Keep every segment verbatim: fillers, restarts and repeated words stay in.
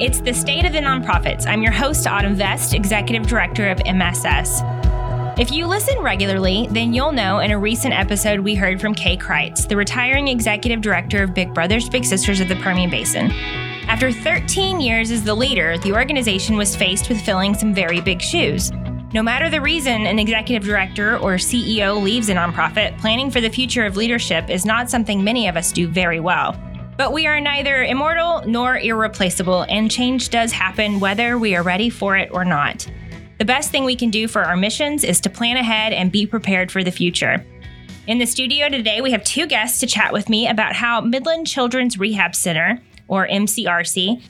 It's the State of the Nonprofits. I'm your host, Autumn Vest, Executive Director of M S S. If you listen regularly, then you'll know in a recent episode we heard from Kay Kreitz, the retiring Executive Director of Big Brothers, Big Sisters of the Permian Basin. After thirteen years as the leader, the organization was faced with filling some very big shoes. No matter the reason an executive director or C E O leaves a nonprofit, planning for the future of leadership is not something many of us do very well. But we are neither immortal nor irreplaceable, and change does happen whether we are ready for it or not. The best thing we can do for our missions is to plan ahead and be prepared for the future. In the studio today, we have two guests to chat with me about how Midland Children's Rehab Center, or M C R C,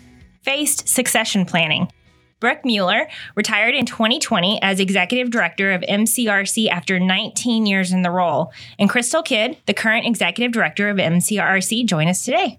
faced succession planning. Brooke Mueller retired in twenty twenty as executive director of M C R C after nineteen years in the role. And Kristal Kidd, the current executive director of M C R C, join us today.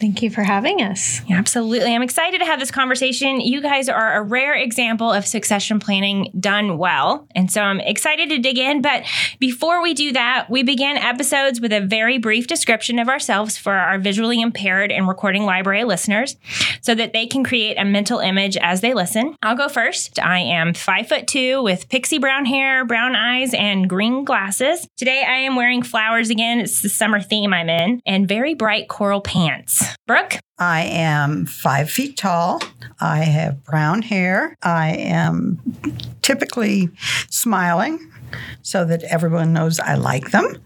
Thank you for having us. Yeah, absolutely. I'm excited to have this conversation. You guys are a rare example of succession planning done well. And so I'm excited to dig in. But before we do that, we begin episodes with a very brief description of ourselves for our visually impaired and Recording Library listeners so that they can create a mental image as they listen. I'll go first. I am five foot two with pixie brown hair, brown eyes, and green glasses. Today, I am wearing flowers again. It's the summer theme I'm in, and very bright coral pants. Brooke? I am five feet tall. I have brown hair. I am typically smiling so that everyone knows I like them.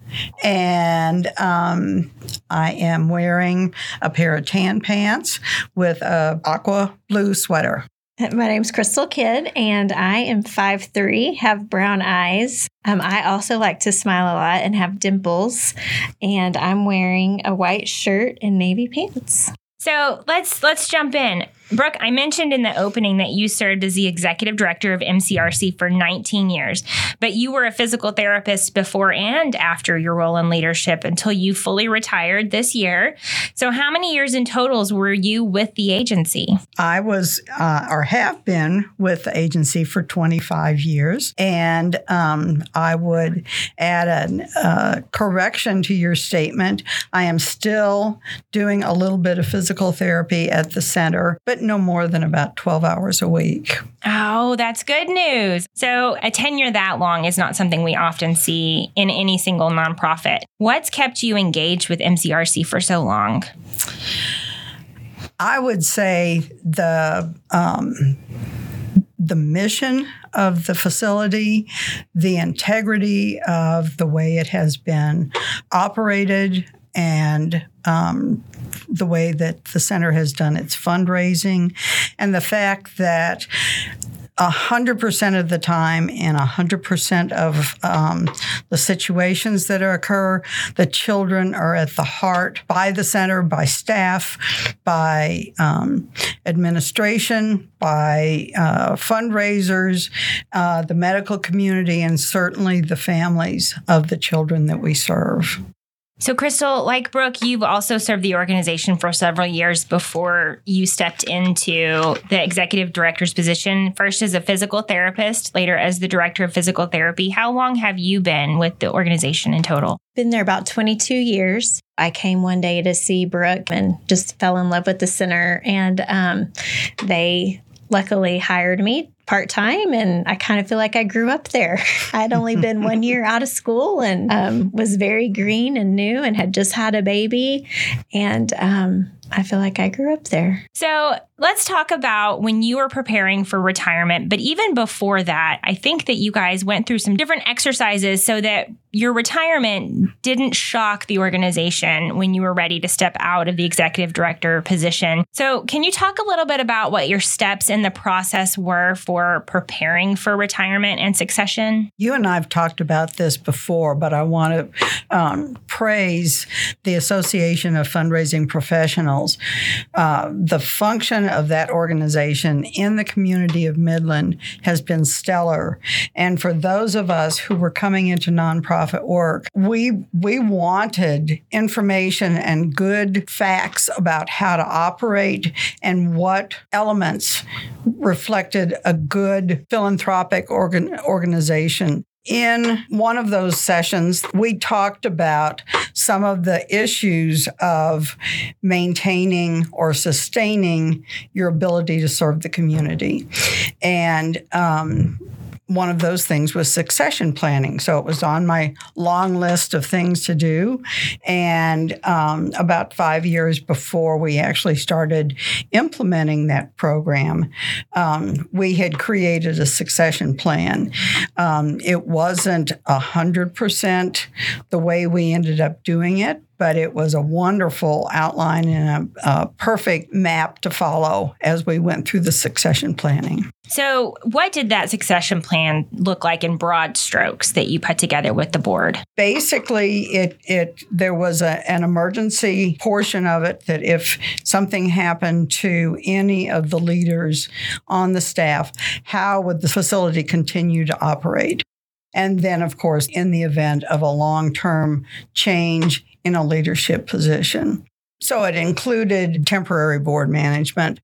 And um, I am wearing a pair of tan pants with an aqua blue sweater. My name's Kristal Kidd, and I am five three, have brown eyes. Um, I also like to smile a lot and have dimples, and I'm wearing a white shirt and navy pants. So let's let's jump in. Brooke, I mentioned in the opening that you served as the executive director of M C R C for nineteen years, but you were a physical therapist before and after your role in leadership until you fully retired this year. So how many years in totals were you with the agency? I was uh, or have been with the agency for twenty-five years, and um, I would add a uh, correction to your statement. I am still doing a little bit of physical physical therapy at the center, but no more than about twelve hours a week. Oh, that's good news. So a tenure that long is not something we often see in any single nonprofit. What's kept you engaged with M C R C for so long? I would say the um, the mission of the facility, the integrity of the way it has been operated, and um, the way that the center has done its fundraising, and the fact that one hundred percent of the time and one hundred percent of um, the situations that occur, the children are at the heart by the center, by staff, by um, administration, by uh, fundraisers, uh, the medical community, and certainly the families of the children that we serve. So, Kristal, like Brooke, you've also served the organization for several years before you stepped into the executive director's position, first as a physical therapist, later as the director of physical therapy. How long have you been with the organization in total? Been there about twenty-two years. I came one day to see Brooke and just fell in love with the center, and um, they luckily hired me part-time, and I kind of feel like I grew up there. I'd only been one year out of school and um, was very green and new and had just had a baby. And um, I feel like I grew up there. So let's talk about when you were preparing for retirement. But even before that, I think that you guys went through some different exercises so that your retirement didn't shock the organization when you were ready to step out of the executive director position. So can you talk a little bit about what your steps in the process were for preparing for retirement and succession? You and I have talked about this before, but I want to um, praise the Association of Fundraising Professionals. Uh, the function of that organization in the community of Midland has been stellar. And for those of us who were coming into nonprofit work, we, we wanted information and good facts about how to operate and what elements reflected a good philanthropic organ, organization. In one of those sessions, we talked about some of the issues of maintaining or sustaining your ability to serve the community. And um, one of those things was succession planning. So it was on my long list of things to do. And um, about five years before we actually started implementing that program, um, we had created a succession plan. Um, it wasn't one hundred percent the way we ended up doing it, but it was a wonderful outline and a, a perfect map to follow as we went through the succession planning. So what did that succession plan look like in broad strokes that you put together with the board? Basically, it it there was a, an emergency portion of it that if something happened to any of the leaders on the staff, how would the facility continue to operate? And then, of course, in the event of a long-term change in a leadership position. So it included temporary board management.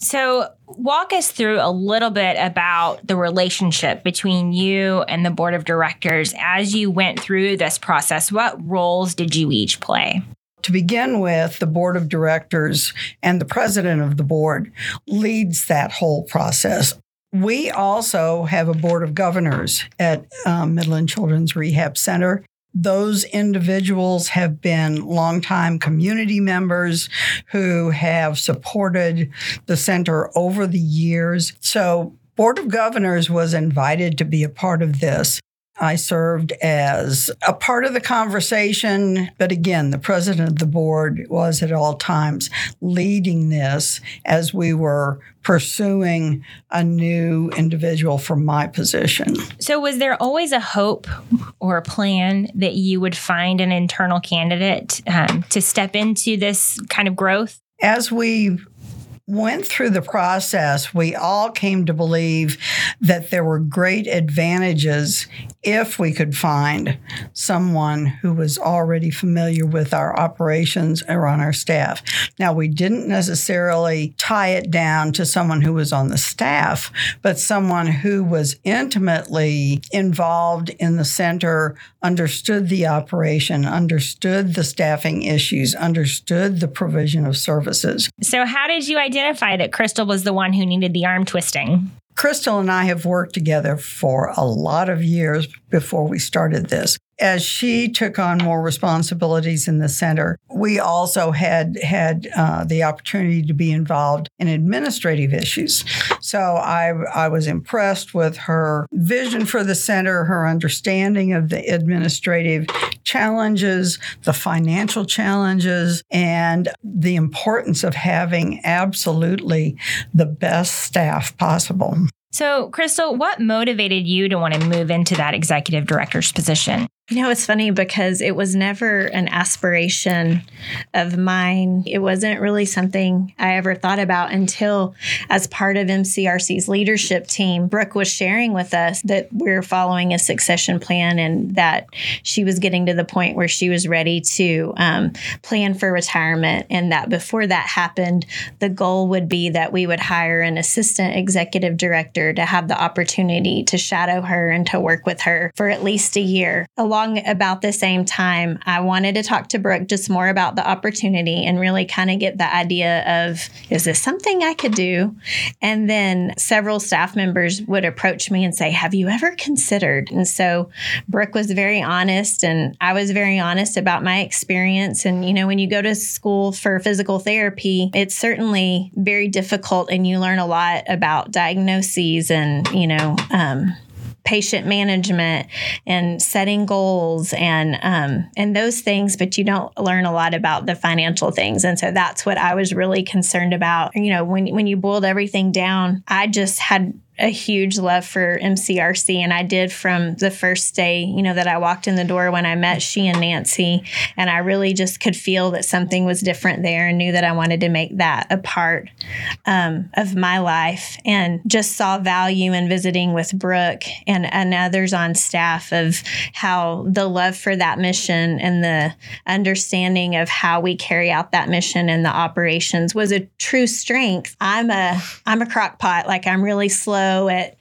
So walk us through a little bit about the relationship between you and the board of directors as you went through this process. What roles did you each play? To begin with, the board of directors and the president of the board leads that whole process. We also have a board of governors at um, Midland Children's Rehab Center. Those individuals have been longtime community members who have supported the center over the years. So, Board of Governors was invited to be a part of this. I served as a part of the conversation, but again, the president of the board was at all times leading this as we were pursuing a new individual from my position. So was there always a hope or a plan that you would find an internal candidate um, to step into this kind of growth? As we went through the process, we all came to believe that there were great advantages if we could find someone who was already familiar with our operations or on our staff. Now, we didn't necessarily tie it down to someone who was on the staff, but someone who was intimately involved in the center, understood the operation, understood the staffing issues, understood the provision of services. So how did you identify identify that Kristal was the one who needed the arm twisting? Kristal and I have worked together for a lot of years before we started this. As she took on more responsibilities in the center, we also had had uh, the opportunity to be involved in administrative issues. So I, I was impressed with her vision for the center, her understanding of the administrative challenges, the financial challenges, and the importance of having absolutely the best staff possible. So, Kristal, what motivated you to want to move into that executive director's position? You know, it's funny because it was never an aspiration of mine. It wasn't really something I ever thought about until, as part of M C R C's leadership team, Brooke was sharing with us that we're following a succession plan and that she was getting to the point where she was ready to um, plan for retirement, and that before that happened, the goal would be that we would hire an assistant executive director to have the opportunity to shadow her and to work with her for at least a year. A lot about the same time, I wanted to talk to Brooke just more about the opportunity and really kind of get the idea of, is this something I could do? And then several staff members would approach me and say, have you ever considered? And so Brooke was very honest, and I was very honest about my experience. And, you know, when you go to school for physical therapy, it's certainly very difficult, and you learn a lot about diagnoses and, you know, um, patient management and setting goals and um, and those things, but you don't learn a lot about the financial things. And so that's what I was really concerned about. You know, when when you boiled everything down, I just had a huge love for M C R C. And I did from the first day, you know, that I walked in the door when I met she and Nancy. And I really just could feel that something was different there and knew that I wanted to make that a part um, of my life, and just saw value in visiting with Brooke and, and others on staff of how the love for that mission and the understanding of how we carry out that mission and the operations was a true strength. I'm a, I'm a crockpot. Like, I'm really slow slow at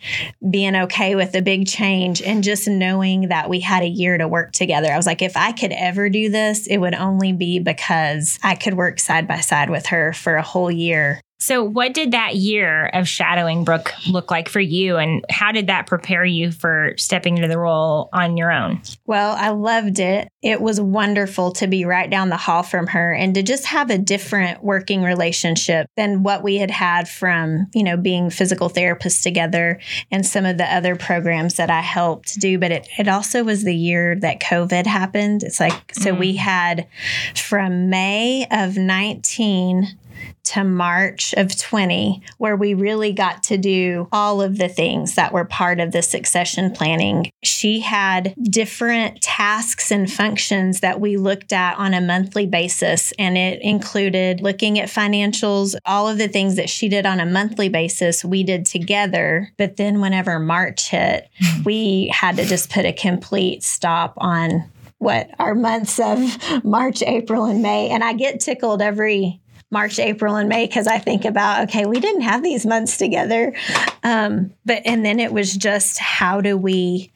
being okay with the big change and just knowing that we had a year to work together. I was like, if I could ever do this, it would only be because I could work side by side with her for a whole year. So what did that year of shadowing Brooke look like for you, and how did that prepare you for stepping into the role on your own? Well, I loved it. It was wonderful to be right down the hall from her and to just have a different working relationship than what we had had from, you know, being physical therapists together and some of the other programs that I helped do. But it, it also was the year that COVID happened. It's like, mm-hmm. so we had from May of nineteen to March of twenty, where we really got to do all of the things that were part of the succession planning. She had different tasks and functions that we looked at on a monthly basis, and it included looking at financials. All of the things that she did on a monthly basis, we did together. But then whenever March hit, we had to just put a complete stop on what our months of March, April, and May. And I get tickled every March, April, and May, because I think about, okay, we didn't have these months together. Um, but and then it was just, how do we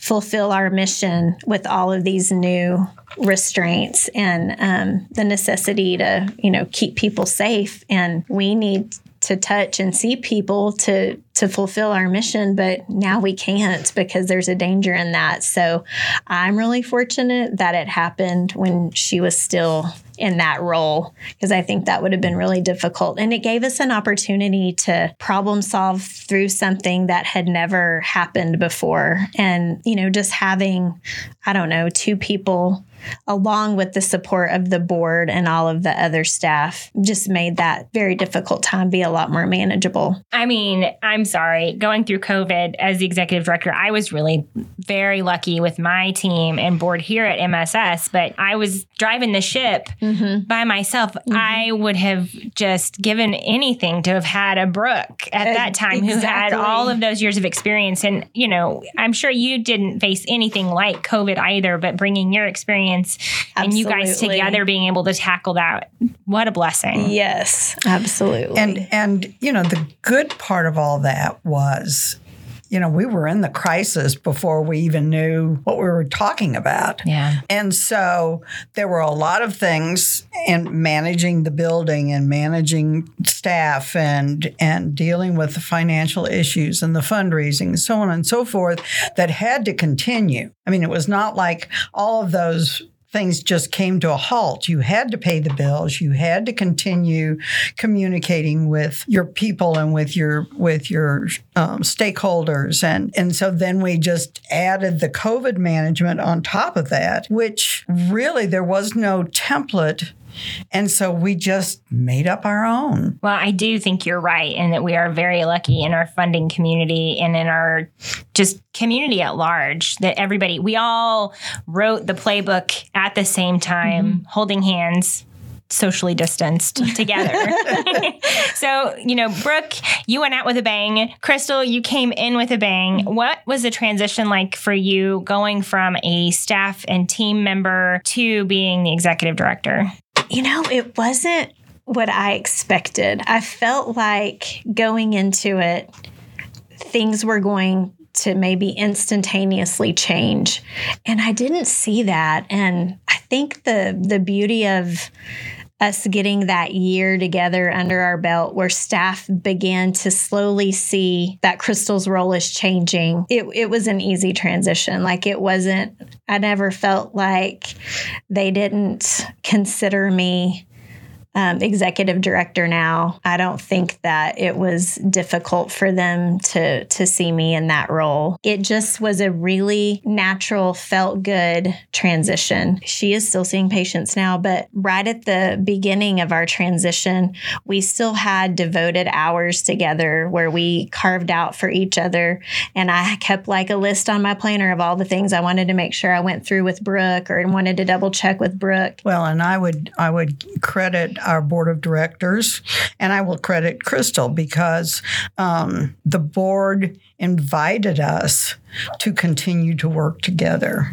fulfill our mission with all of these new restraints and um, the necessity to, you know, keep people safe. And we need to touch and see people to to fulfill our mission, but now we can't because there's a danger in that. So I'm really fortunate that it happened when she was still in that role, because I think that would have been really difficult. And it gave us an opportunity to problem solve through something that had never happened before. And, you know, just having, I don't know, two people along with the support of the board and all of the other staff just made that very difficult time be a lot more manageable. I mean, I'm sorry, going through COVID as the executive director, I was really very lucky with my team and board here at M S S, but I was driving the ship mm-hmm. by myself. Mm-hmm. I would have just given anything to have had a Brooke at uh, that time, exactly. who had all of those years of experience. And, you know, I'm sure you didn't face anything like COVID either, but bringing your experience Absolutely. And you guys together being able to tackle that. What a blessing. Yes, absolutely. And, and you know, the good part of all that was, you know, we were in the crisis before we even knew what we were talking about. Yeah. And so there were a lot of things in managing the building and managing staff and and dealing with the financial issues and the fundraising and so on and so forth that had to continue. I mean, it was not like all of those things just came to a halt. You had to pay the bills. You had to continue communicating with your people and with your with your um, stakeholders. And, and so then we just added the COVID management on top of that, which really there was no template. And so we just made up our own. Well, I do think you're right, and that we are very lucky in our funding community and in our just community at large that everybody, we all wrote the playbook at the same time, mm-hmm. holding hands, socially distanced together. So, you know, Brooke, you went out with a bang. Kristal, you came in with a bang. What was the transition like for you going from a staff and team member to being the executive director? You know, it wasn't what I expected. I felt like going into it, things were going to maybe instantaneously change. And I didn't see that. And I think the the beauty of us getting that year together under our belt where staff began to slowly see that Kristal's role is changing. It, it was an easy transition. Like it wasn't, I never felt like they didn't consider me um, executive director now. I don't think that it was difficult for them to, to see me in that role. It just was a really natural, felt good transition. She is still seeing patients now, but right at the beginning of our transition, we still had devoted hours together where we carved out for each other. And I kept like a list on my planner of all the things I wanted to make sure I went through with Brooke or wanted to double check with Brooke. Well, and I would, I would credit our board of directors, and I will credit Kristal because um, the board invited us to continue to work together.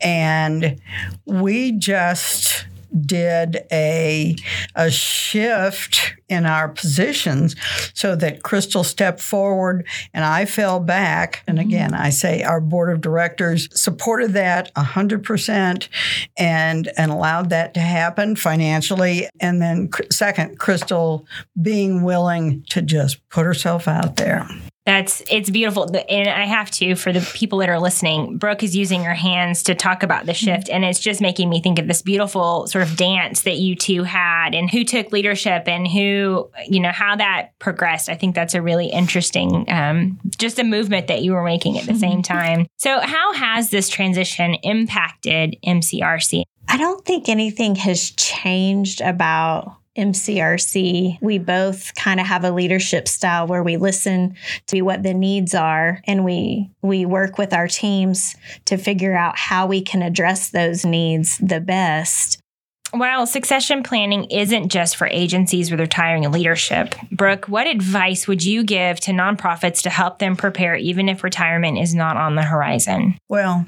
And we just did a a shift in our positions so that Kristal stepped forward and I fell back. And again, I say our board of directors supported that one hundred percent and, and allowed that to happen financially. And then second, Kristal being willing to just put herself out there. That's, it's beautiful. And I have to, for the people that are listening, Brooke is using her hands to talk about the shift. And it's just making me think of this beautiful sort of dance that you two had and who took leadership and who, you know, how that progressed. I think that's a really interesting, um, just a movement that you were making at the same time. So how has this transition impacted M C R C? I don't think anything has changed about M C R C. We both kind of have a leadership style where we listen to what the needs are, and we we work with our teams to figure out how we can address those needs the best. While succession planning isn't just for agencies where they're retiring in leadership, Brooke, what advice would you give to nonprofits to help them prepare even if retirement is not on the horizon? Well,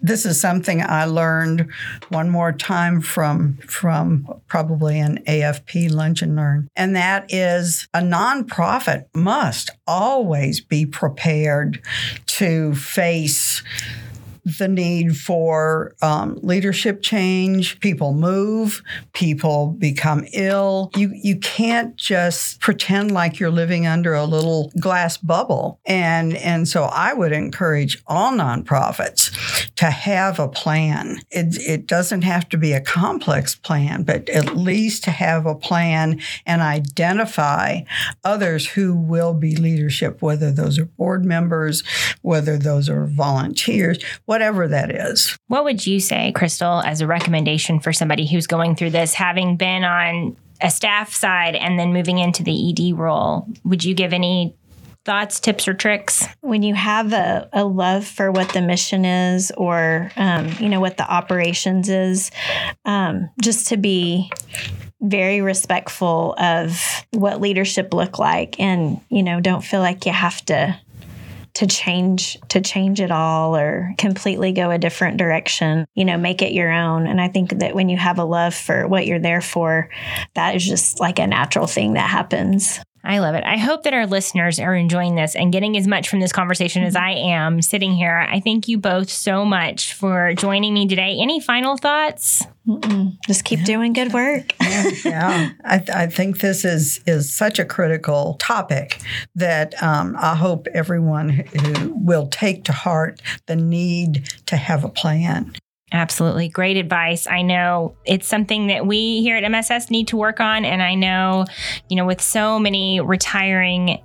this is something I learned one more time from, from probably an A F P lunch and learn, and that is a nonprofit must always be prepared to face the need for um, leadership change. People move, people become ill. You you can't just pretend like you're living under a little glass bubble. And, and so I would encourage all nonprofits to have a plan. It, it doesn't have to be a complex plan, but at least to have a plan and identify others who will be leadership, whether those are board members, whether those are volunteers, whatever that is. What would you say, Kristal, as a recommendation for somebody who's going through this, having been on a staff side and then moving into the E D role? Would you give any thoughts, tips, or tricks? When you have a, a love for what the mission is or, um, you know, what the operations is, um, just to be very respectful of what leadership look like and, you know, don't feel like you have to to change, to change it all or completely go a different direction, you know, make it your own. And I think that when you have a love for what you're there for, that is just like a natural thing that happens. I love it. I hope that our listeners are enjoying this and getting as much from this conversation as I am sitting here. I thank you both so much for joining me today. Any final thoughts? Mm-mm. Just keep yeah. doing good work. yeah, yeah. I, th- I think this is, is such a critical topic that um, I hope everyone who will take to heart the need to have a plan. Absolutely. Great advice. I know it's something that we here at M S S need to work on. And I know, you know, with so many retiring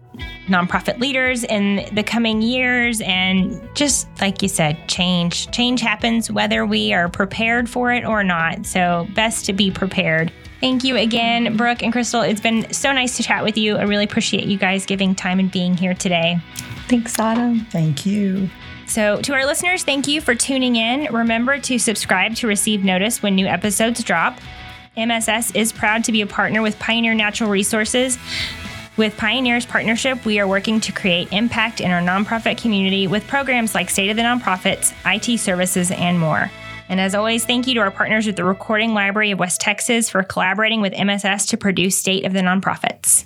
nonprofit leaders in the coming years, and just like you said, change, change happens whether we are prepared for it or not. So best to be prepared. Thank you again, Brooke and Kristal. It's been so nice to chat with you. I really appreciate you guys giving time and being here today. Thanks, Autumn. Thank you. So to our listeners, thank you for tuning in. Remember to subscribe to receive notice when new episodes drop. M S S is proud to be a partner with Pioneer Natural Resources. With Pioneer's partnership, we are working to create impact in our nonprofit community with programs like State of the Nonprofits, I T services, and more. And as always, thank you to our partners at the Recording Library of West Texas for collaborating with M S S to produce State of the Nonprofits.